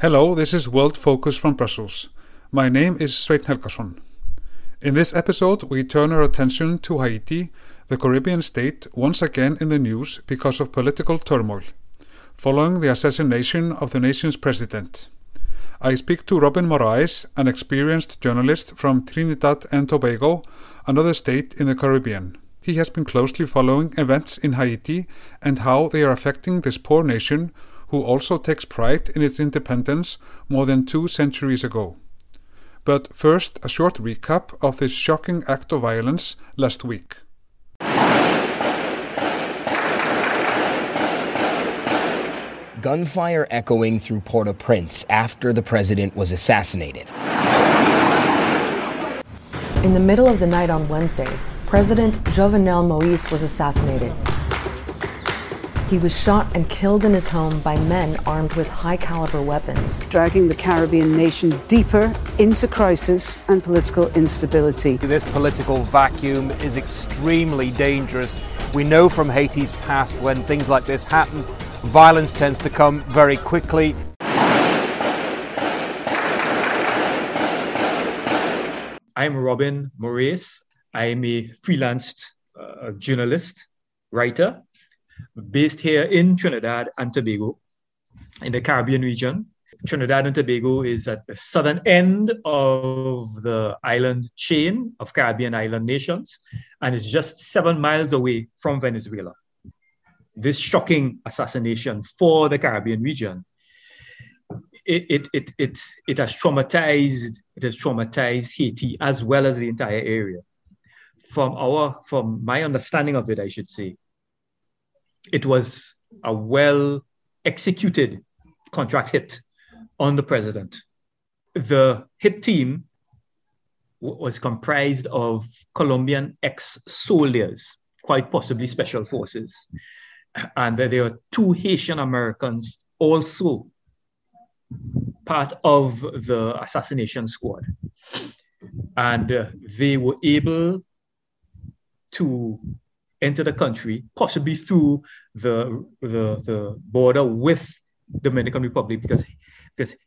Hello, this is World Focus from Brussels. My name is Svein Helgason. In this episode, we turn our attention to Haiti, the Caribbean state once again in the news because of political turmoil, following the assassination of the nation's president. I speak to Robin Moraes, an experienced journalist from Trinidad and Tobago, another state in the Caribbean. He has been closely following events in Haiti and how they are affecting this poor nation, who also takes pride in its independence more than 2 centuries ago. But first, a short recap of this shocking act of violence last week. Gunfire echoing through Port-au-Prince after the president was assassinated. In the middle of the night on Wednesday, President Jovenel Moïse was assassinated. He was shot and killed in his home by men armed with high-caliber weapons, dragging the Caribbean nation deeper into crisis and political instability. This political vacuum is extremely dangerous. We know from Haiti's past, when things like this happen, violence tends to come very quickly. I'm Robin Moraes. I'm a freelance journalist, writer, based here in Trinidad and Tobago, in the Caribbean region. Trinidad and Tobago is at the southern end of the island chain of Caribbean island nations, and it's just 7 miles away from Venezuela. This shocking assassination for the Caribbean region, it has traumatized Haiti as well as the entire area. From my understanding of it, I should say, it was a well-executed contract hit on the president. The hit team was comprised of Colombian ex-soldiers, quite possibly special forces. And there were 2 Haitian Americans also part of the assassination squad. And they were able to enter the country, possibly through the border with Dominican Republic, because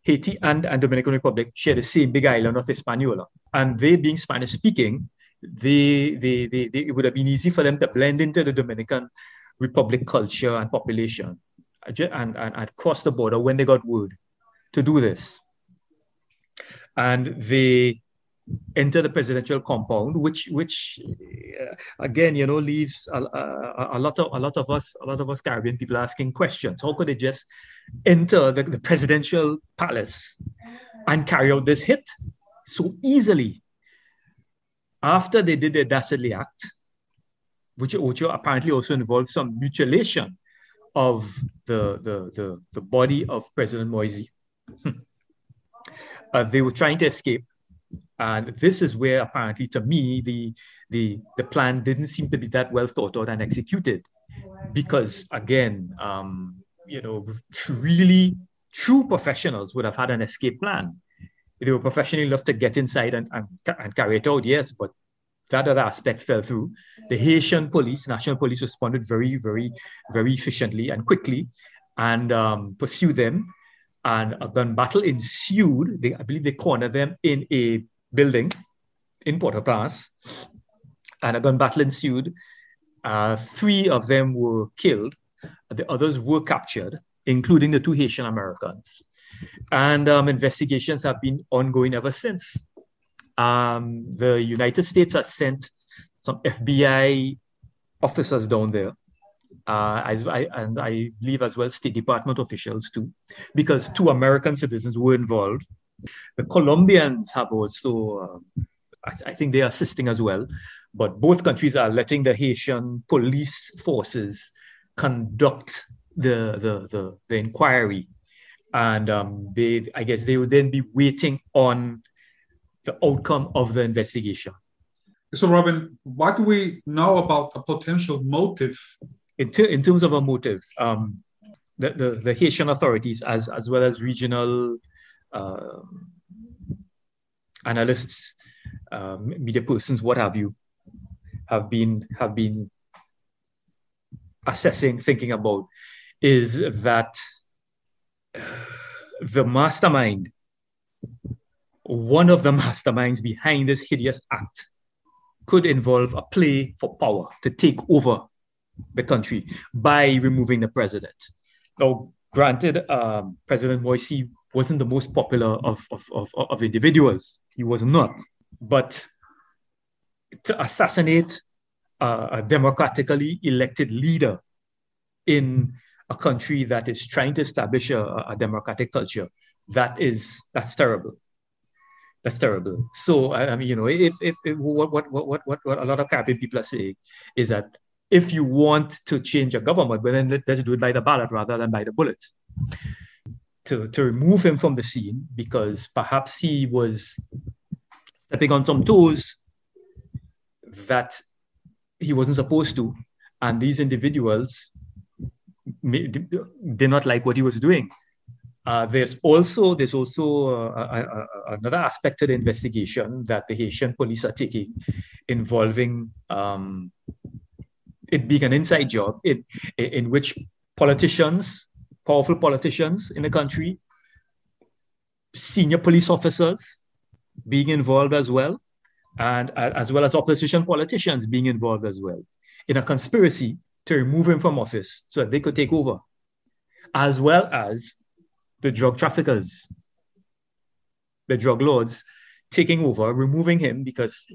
Haiti and Dominican Republic share the same big island of Hispaniola. And they being Spanish-speaking, it would have been easy for them to blend into the Dominican Republic culture and population and cross the border when they got word to do this. And they enter the presidential compound, which again, leaves a lot of us Caribbean people asking questions. How could they just enter the presidential palace and carry out this hit so easily? After they did their dastardly act, which apparently also involved some mutilation of the body of President Moise, they were trying to escape. And this is where, apparently, to me, the plan didn't seem to be that well thought out and executed, because again, really true professionals would have had an escape plan. They were professional enough to get inside and carry it out, yes, but that other aspect fell through. The Haitian police, national police, responded very, very, very efficiently and quickly, and pursued them. And a gun battle ensued. I believe they cornered them in a building in Port-au-Prince, and a gun battle ensued. 3 of them were killed. The others were captured, including the 2 Haitian Americans. And investigations have been ongoing ever since. The United States has sent some FBI officers down there. I believe as well State Department officials too, because 2 American citizens were involved. The Colombians have also, I think they are assisting as well, but both countries are letting the Haitian police forces conduct the inquiry. And they would then be waiting on the outcome of the investigation. So Robin, what do we know about a potential motive? In terms of a motive, the Haitian authorities, as well as regional analysts, media persons, what have you, have been thinking about, is that the mastermind, one of the masterminds behind this hideous act, could involve a play for power to take over the country by removing the president. Now, granted, President Moise wasn't the most popular of individuals. He was not. But to assassinate a democratically elected leader in a country that is trying to establish a democratic culture, that's terrible. That's terrible. So I mean, you know, if what a lot of Caribbean people are saying is that if you want to change a government, well, then let's do it by the ballot rather than by the bullet. To remove him from the scene because perhaps he was stepping on some toes that he wasn't supposed to, and these individuals did not like what he was doing. There's also another aspect to the investigation that the Haitian police are taking, involving it being an inside job in which politicians, powerful politicians in the country, senior police officers being involved as well, and as well as opposition politicians being involved as well, in a conspiracy to remove him from office so that they could take over, as well as the drug traffickers, the drug lords, taking over, removing him, because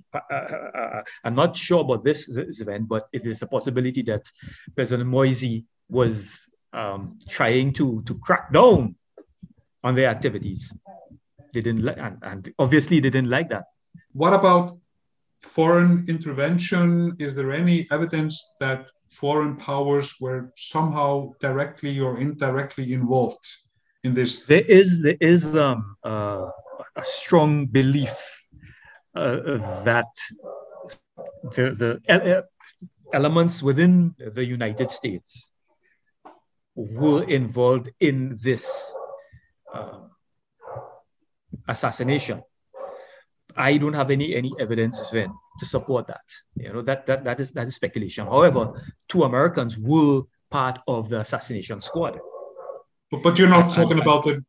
I'm not sure about this event, but it is a possibility that President Moise was trying to crack down on their activities. They didn't like, and obviously they didn't like that. What about foreign intervention? Is there any evidence that foreign powers were somehow directly or indirectly involved? This. There is a strong belief that the elements within the United States were involved in this assassination. I don't have any evidence, Sven, to support that. You know, that is speculation. However, two Americans were part of the assassination squad. But you're not talking about the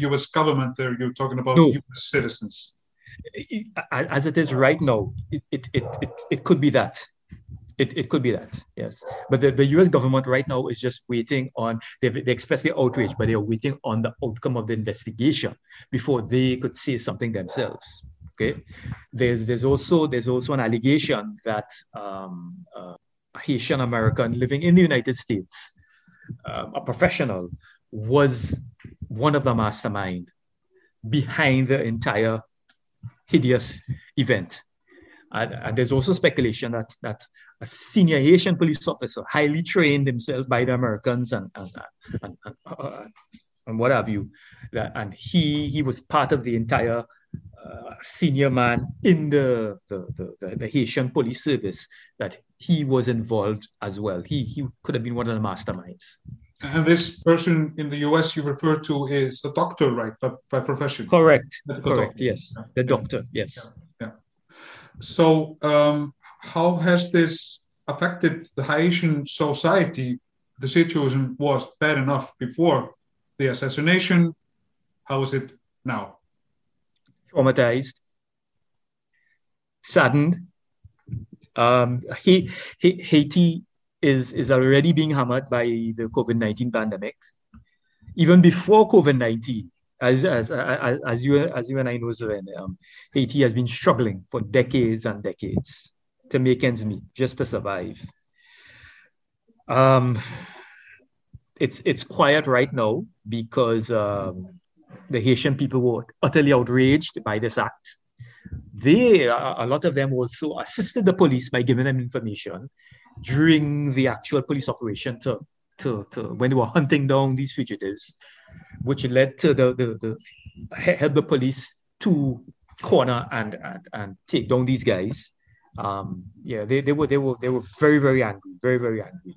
U.S. government there. You're talking about U.S. citizens. As it is right now, it could be that. It could be that. Yes, but the U.S. government right now is just waiting on. They express their outrage, but they are waiting on the outcome of the investigation before they could say something themselves. Okay. There's also an allegation that a Haitian American living in the United States, a professional, was one of the mastermind behind the entire hideous event. And there's also speculation that a senior Haitian police officer, highly trained himself by the Americans and what have you, and he was part of the entire senior man in the Haitian police service, that he was involved as well. He could have been one of the masterminds. And this person in the US you refer to is a doctor, right? By profession. Correct. Yes, the doctor. Yes. Yeah. So, how has this affected the Haitian society? The situation was bad enough before the assassination. How is it now? Traumatized, saddened. Haiti is already being hammered by the COVID-19 pandemic. Even before COVID-19, as you and I know, Haiti has been struggling for decades and decades to make ends meet, just to survive. It's quiet right now because the Haitian people were utterly outraged by this act. A lot of them also assisted the police by giving them information during the actual police operation to when they were hunting down these fugitives, which led to help the police to corner and take down these guys. They were very, very angry.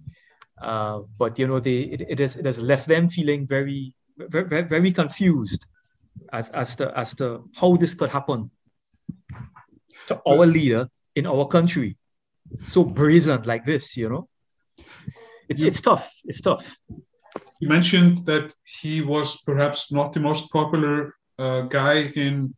But you know, it has left them feeling very, very, very confused as to how this could happen to our leader in our country, so brazen like this, you know. It's tough. He mentioned that he was perhaps not the most popular guy in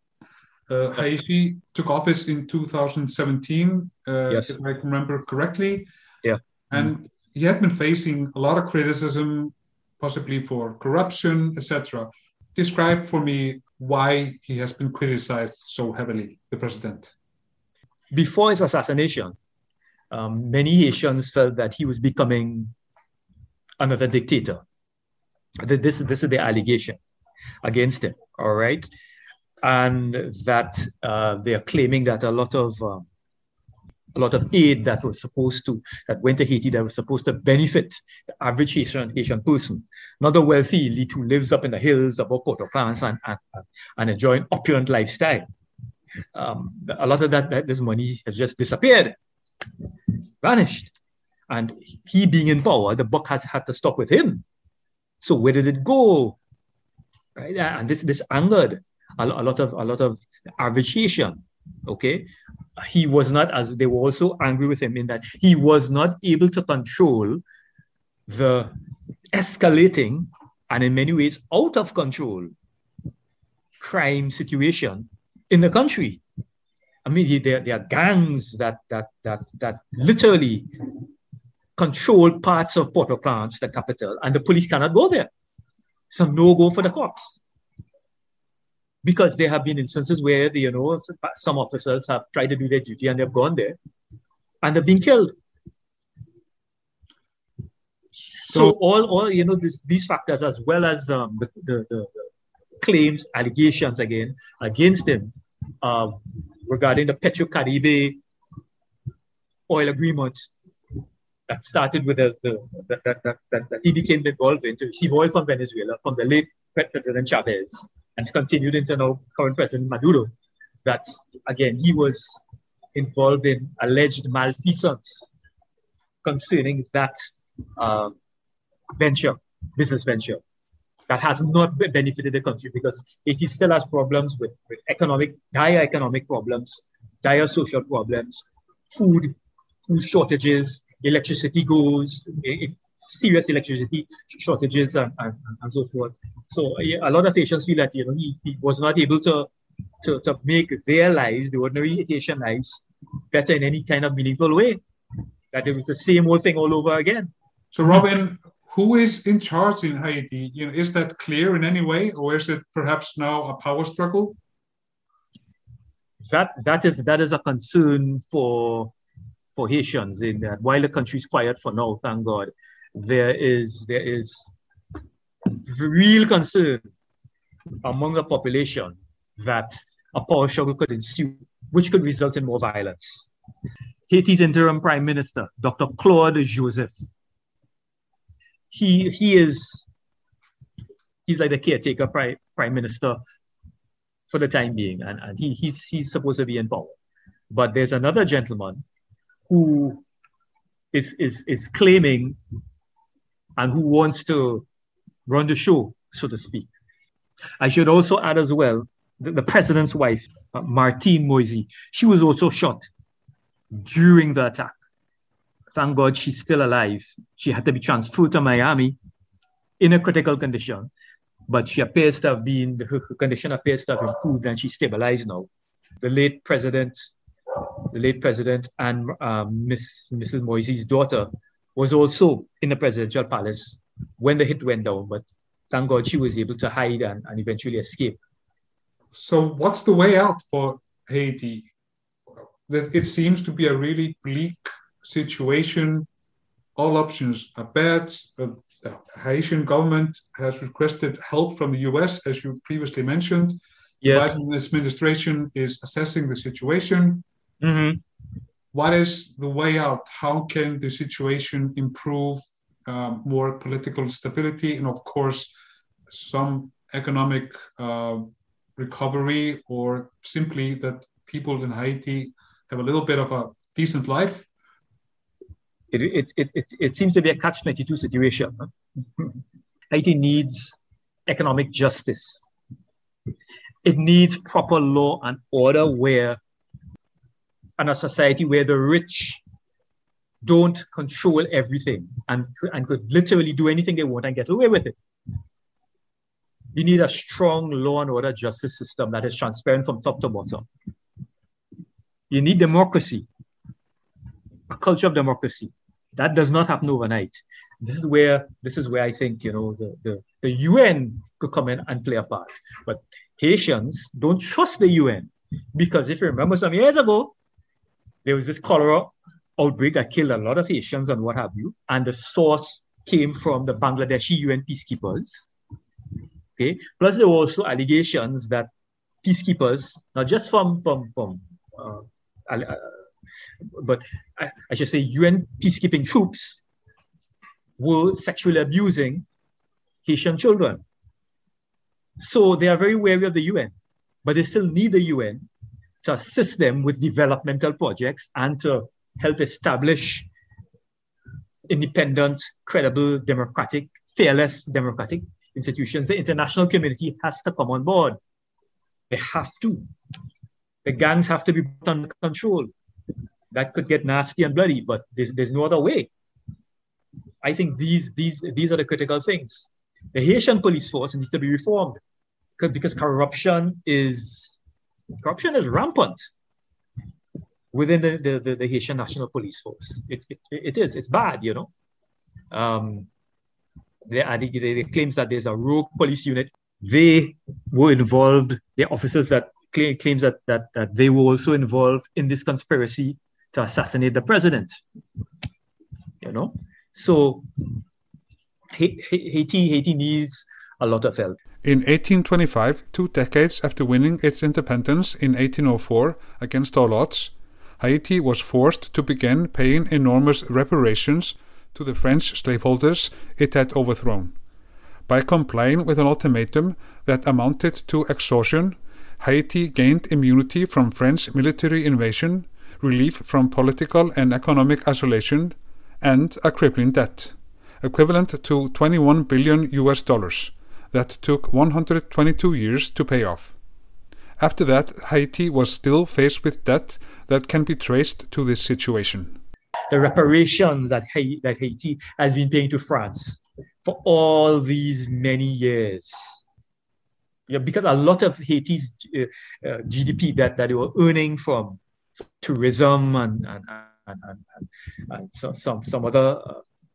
Haiti, took office in 2017, if I can remember correctly. Yeah. And he had been facing a lot of criticism, possibly for corruption, etc. Describe for me why he has been criticized so heavily, the president. Before his assassination, many Haitians felt that he was becoming another dictator. This is the allegation against him, all right? And that they are claiming that a lot of aid that went to Haiti that was supposed to benefit the average Haitian person, not the wealthy elite who lives up in the hills above Port-au-Prince and enjoying opulent lifestyle. A lot of this money has just disappeared, vanished. And he being in power, the buck has had to stop with him. So where did it go? Right? And this angered a lot of average Haitian. Okay, he was not, as they were also angry with him in that he was not able to control the escalating and in many ways out of control crime situation in the country. I mean, there are gangs that literally control parts of Port-au-Prince, the capital, and the police cannot go there. It's a no-go for the cops. Because there have been instances where, some officers have tried to do their duty and they've gone there and they've been killed. So these factors, as well as the claims, allegations again against him regarding the PetroCaribe oil agreement that started with that he became involved in to receive oil from Venezuela from the late President Chavez. And it's continued into now current President Maduro, that, again, he was involved in alleged malfeasance concerning that business venture, that has not benefited the country because it still has problems with dire economic problems, dire social problems, food shortages, serious electricity shortages and so forth. So a lot of Haitians feel that he was not able to make their lives, the ordinary Haitian lives, better in any kind of meaningful way. That it was the same old thing all over again. So Robin, who is in charge in Haiti? Is that clear in any way, or is it perhaps now a power struggle? That is a concern for Haitians in that while the country is quiet for now, thank God. There is real concern among the population that a power struggle could ensue, which could result in more violence. Haiti's interim prime minister, Dr. Claude Joseph, he's like the caretaker prime minister for the time being, and he's supposed to be in power. But there's another gentleman who is claiming and who wants to run the show, so to speak. I should also add as well, the president's wife, Martine Moise, she was also shot during the attack. Thank God she's still alive. She had to be transferred to Miami in a critical condition, but her condition appears to have improved and she's stabilized now. The late president and Mrs. Moise's daughter was also in the presidential palace when the hit went down, but thank God she was able to hide and eventually escape. So what's the way out for Haiti? It seems to be a really bleak situation. All options are bad. The Haitian government has requested help from the US, as you previously mentioned. Yes. The Biden administration is assessing the situation. Mm-hmm. What is the way out? How can the situation improve more political stability and, of course, some economic recovery, or simply that people in Haiti have a little bit of a decent life? It seems to be a catch-22 situation. Huh? Haiti needs economic justice. It needs proper law and order and a society where the rich don't control everything and could literally do anything they want and get away with it. You need a strong law and order justice system that is transparent from top to bottom. You need democracy, a culture of democracy. That does not happen overnight. This is where I think, you know, the UN could come in and play a part. But Haitians don't trust the UN, because if you remember some years ago, there was this cholera outbreak that killed a lot of Haitians and what have you. And the source came from the Bangladeshi UN peacekeepers. Okay. Plus there were also allegations that peacekeepers, not just but I should say UN peacekeeping troops, were sexually abusing Haitian children. So they are very wary of the UN, but they still need the UN to assist them with developmental projects and to help establish independent, credible, democratic, fearless democratic institutions. The international community has to come on board. They have to. The gangs have to be put under control. That could get nasty and bloody, but there's no other way. I think these are the critical things. The Haitian police force needs to be reformed because corruption is rampant within the Haitian National Police Force. It's bad, you know. There are claims that there's a rogue police unit. They were involved. There are officers that claims that they were also involved in this conspiracy to assassinate the president, you know. So Haiti needs a lot of help. In 1825, 2 decades after winning its independence in 1804 against all odds, Haiti was forced to begin paying enormous reparations to the French slaveholders it had overthrown. By complying with an ultimatum that amounted to extortion, Haiti gained immunity from French military invasion, relief from political and economic isolation, and a crippling debt, equivalent to $21 billion, that took 122 years to pay off. After that, Haiti was still faced with debt that can be traced to this situation. The reparations that Haiti has been paying to France for all these many years. Yeah, because a lot of Haiti's GDP that they were earning from tourism and some other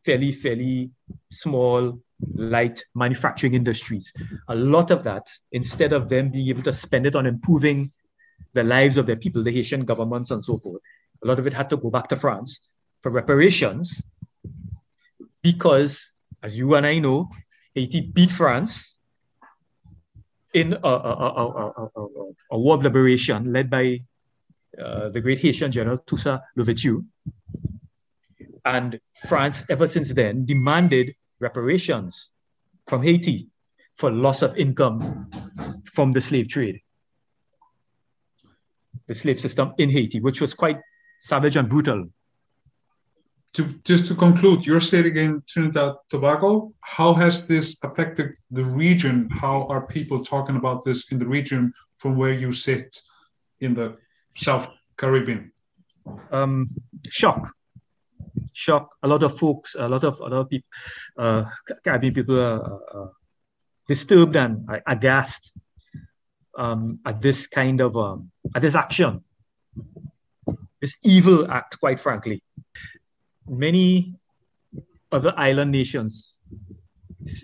fairly small, light manufacturing industries. A lot of that, instead of them being able to spend it on improving the lives of their people, the Haitian governments and so forth, a lot of it had to go back to France for reparations because, as you and I know, Haiti beat France in a war of liberation led by the great Haitian general Toussaint Louverture. And France, ever since then, demanded reparations from Haiti for loss of income from the slave trade, the slave system in Haiti, which was quite savage and brutal. Just to conclude, you're sitting in Trinidad and Tobago. How has this affected the region? How are people talking about this in the region from where you sit in the South Caribbean? Shock. Shock. A lot of folks, a lot of people, Caribbean people are disturbed and aghast at this kind of at this action, this evil act. Quite frankly, many other island nations,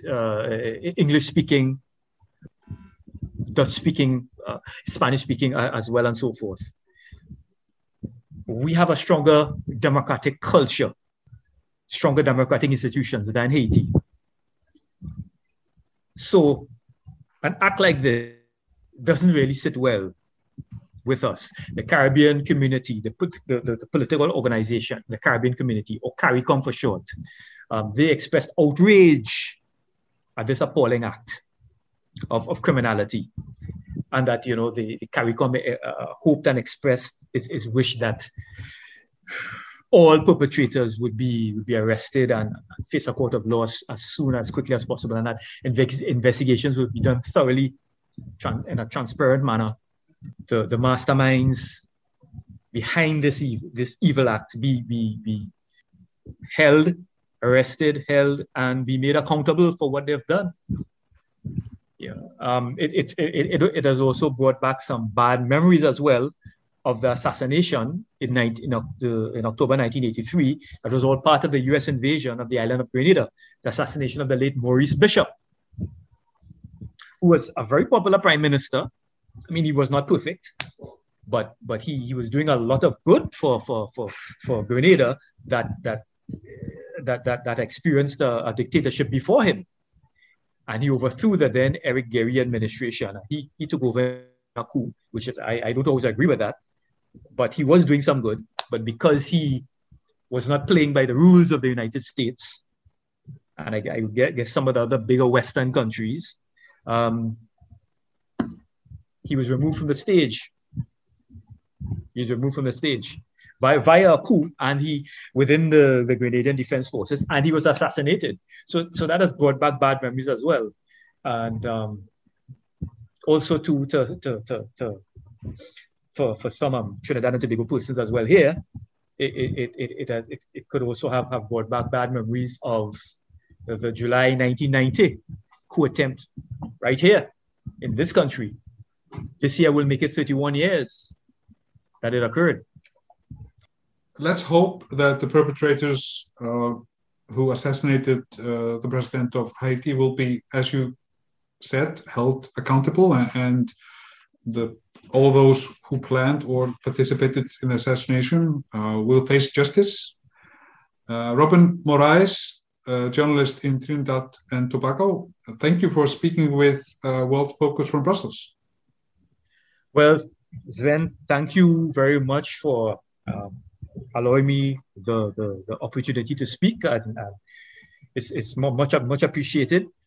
English-speaking, Dutch-speaking, Spanish-speaking, as well, and so forth. We have a stronger democratic culture, stronger democratic institutions than Haiti. So an act like this doesn't really sit well with us. The Caribbean community, the political organization, the Caribbean community, or CARICOM for short, they expressed outrage at this appalling act of criminality. And that, you know, the CARICOM hoped and expressed its wish that all perpetrators would be arrested and face a court of law as quickly as possible, and that investigations would be done thoroughly in a transparent manner. The masterminds behind this evil act be arrested, held, and be made accountable for what they've done. Yeah, it has also brought back some bad memories as well of the assassination in October 1983. That was all part of the U.S. invasion of the island of Grenada, the assassination of the late Maurice Bishop, who was a very popular prime minister. I mean, he was not perfect, but he was doing a lot of good for Grenada that experienced a dictatorship before him. And he overthrew the then Eric Gairy administration. He took over a coup, which is, I don't always agree with that, but he was doing some good. But because he was not playing by the rules of the United States, and I guess some of the other bigger Western countries, he was removed from the stage. Via a coup, and he within the Grenadian Defense Forces, and he was assassinated. So that has brought back bad memories as well, and also for some Trinidad and Tobago persons as well here, it could also have brought back bad memories of the July 1990 coup attempt right here in this country. This year will make it 31 years that it occurred. Let's hope that the perpetrators who assassinated the president of Haiti will be, as you said, held accountable, and all those who planned or participated in the assassination will face justice. Robin Moraes, journalist in Trinidad and Tobago, thank you for speaking with World Focus from Brussels. Well, Sven, thank you very much for allowing me the opportunity to speak. It's much appreciated.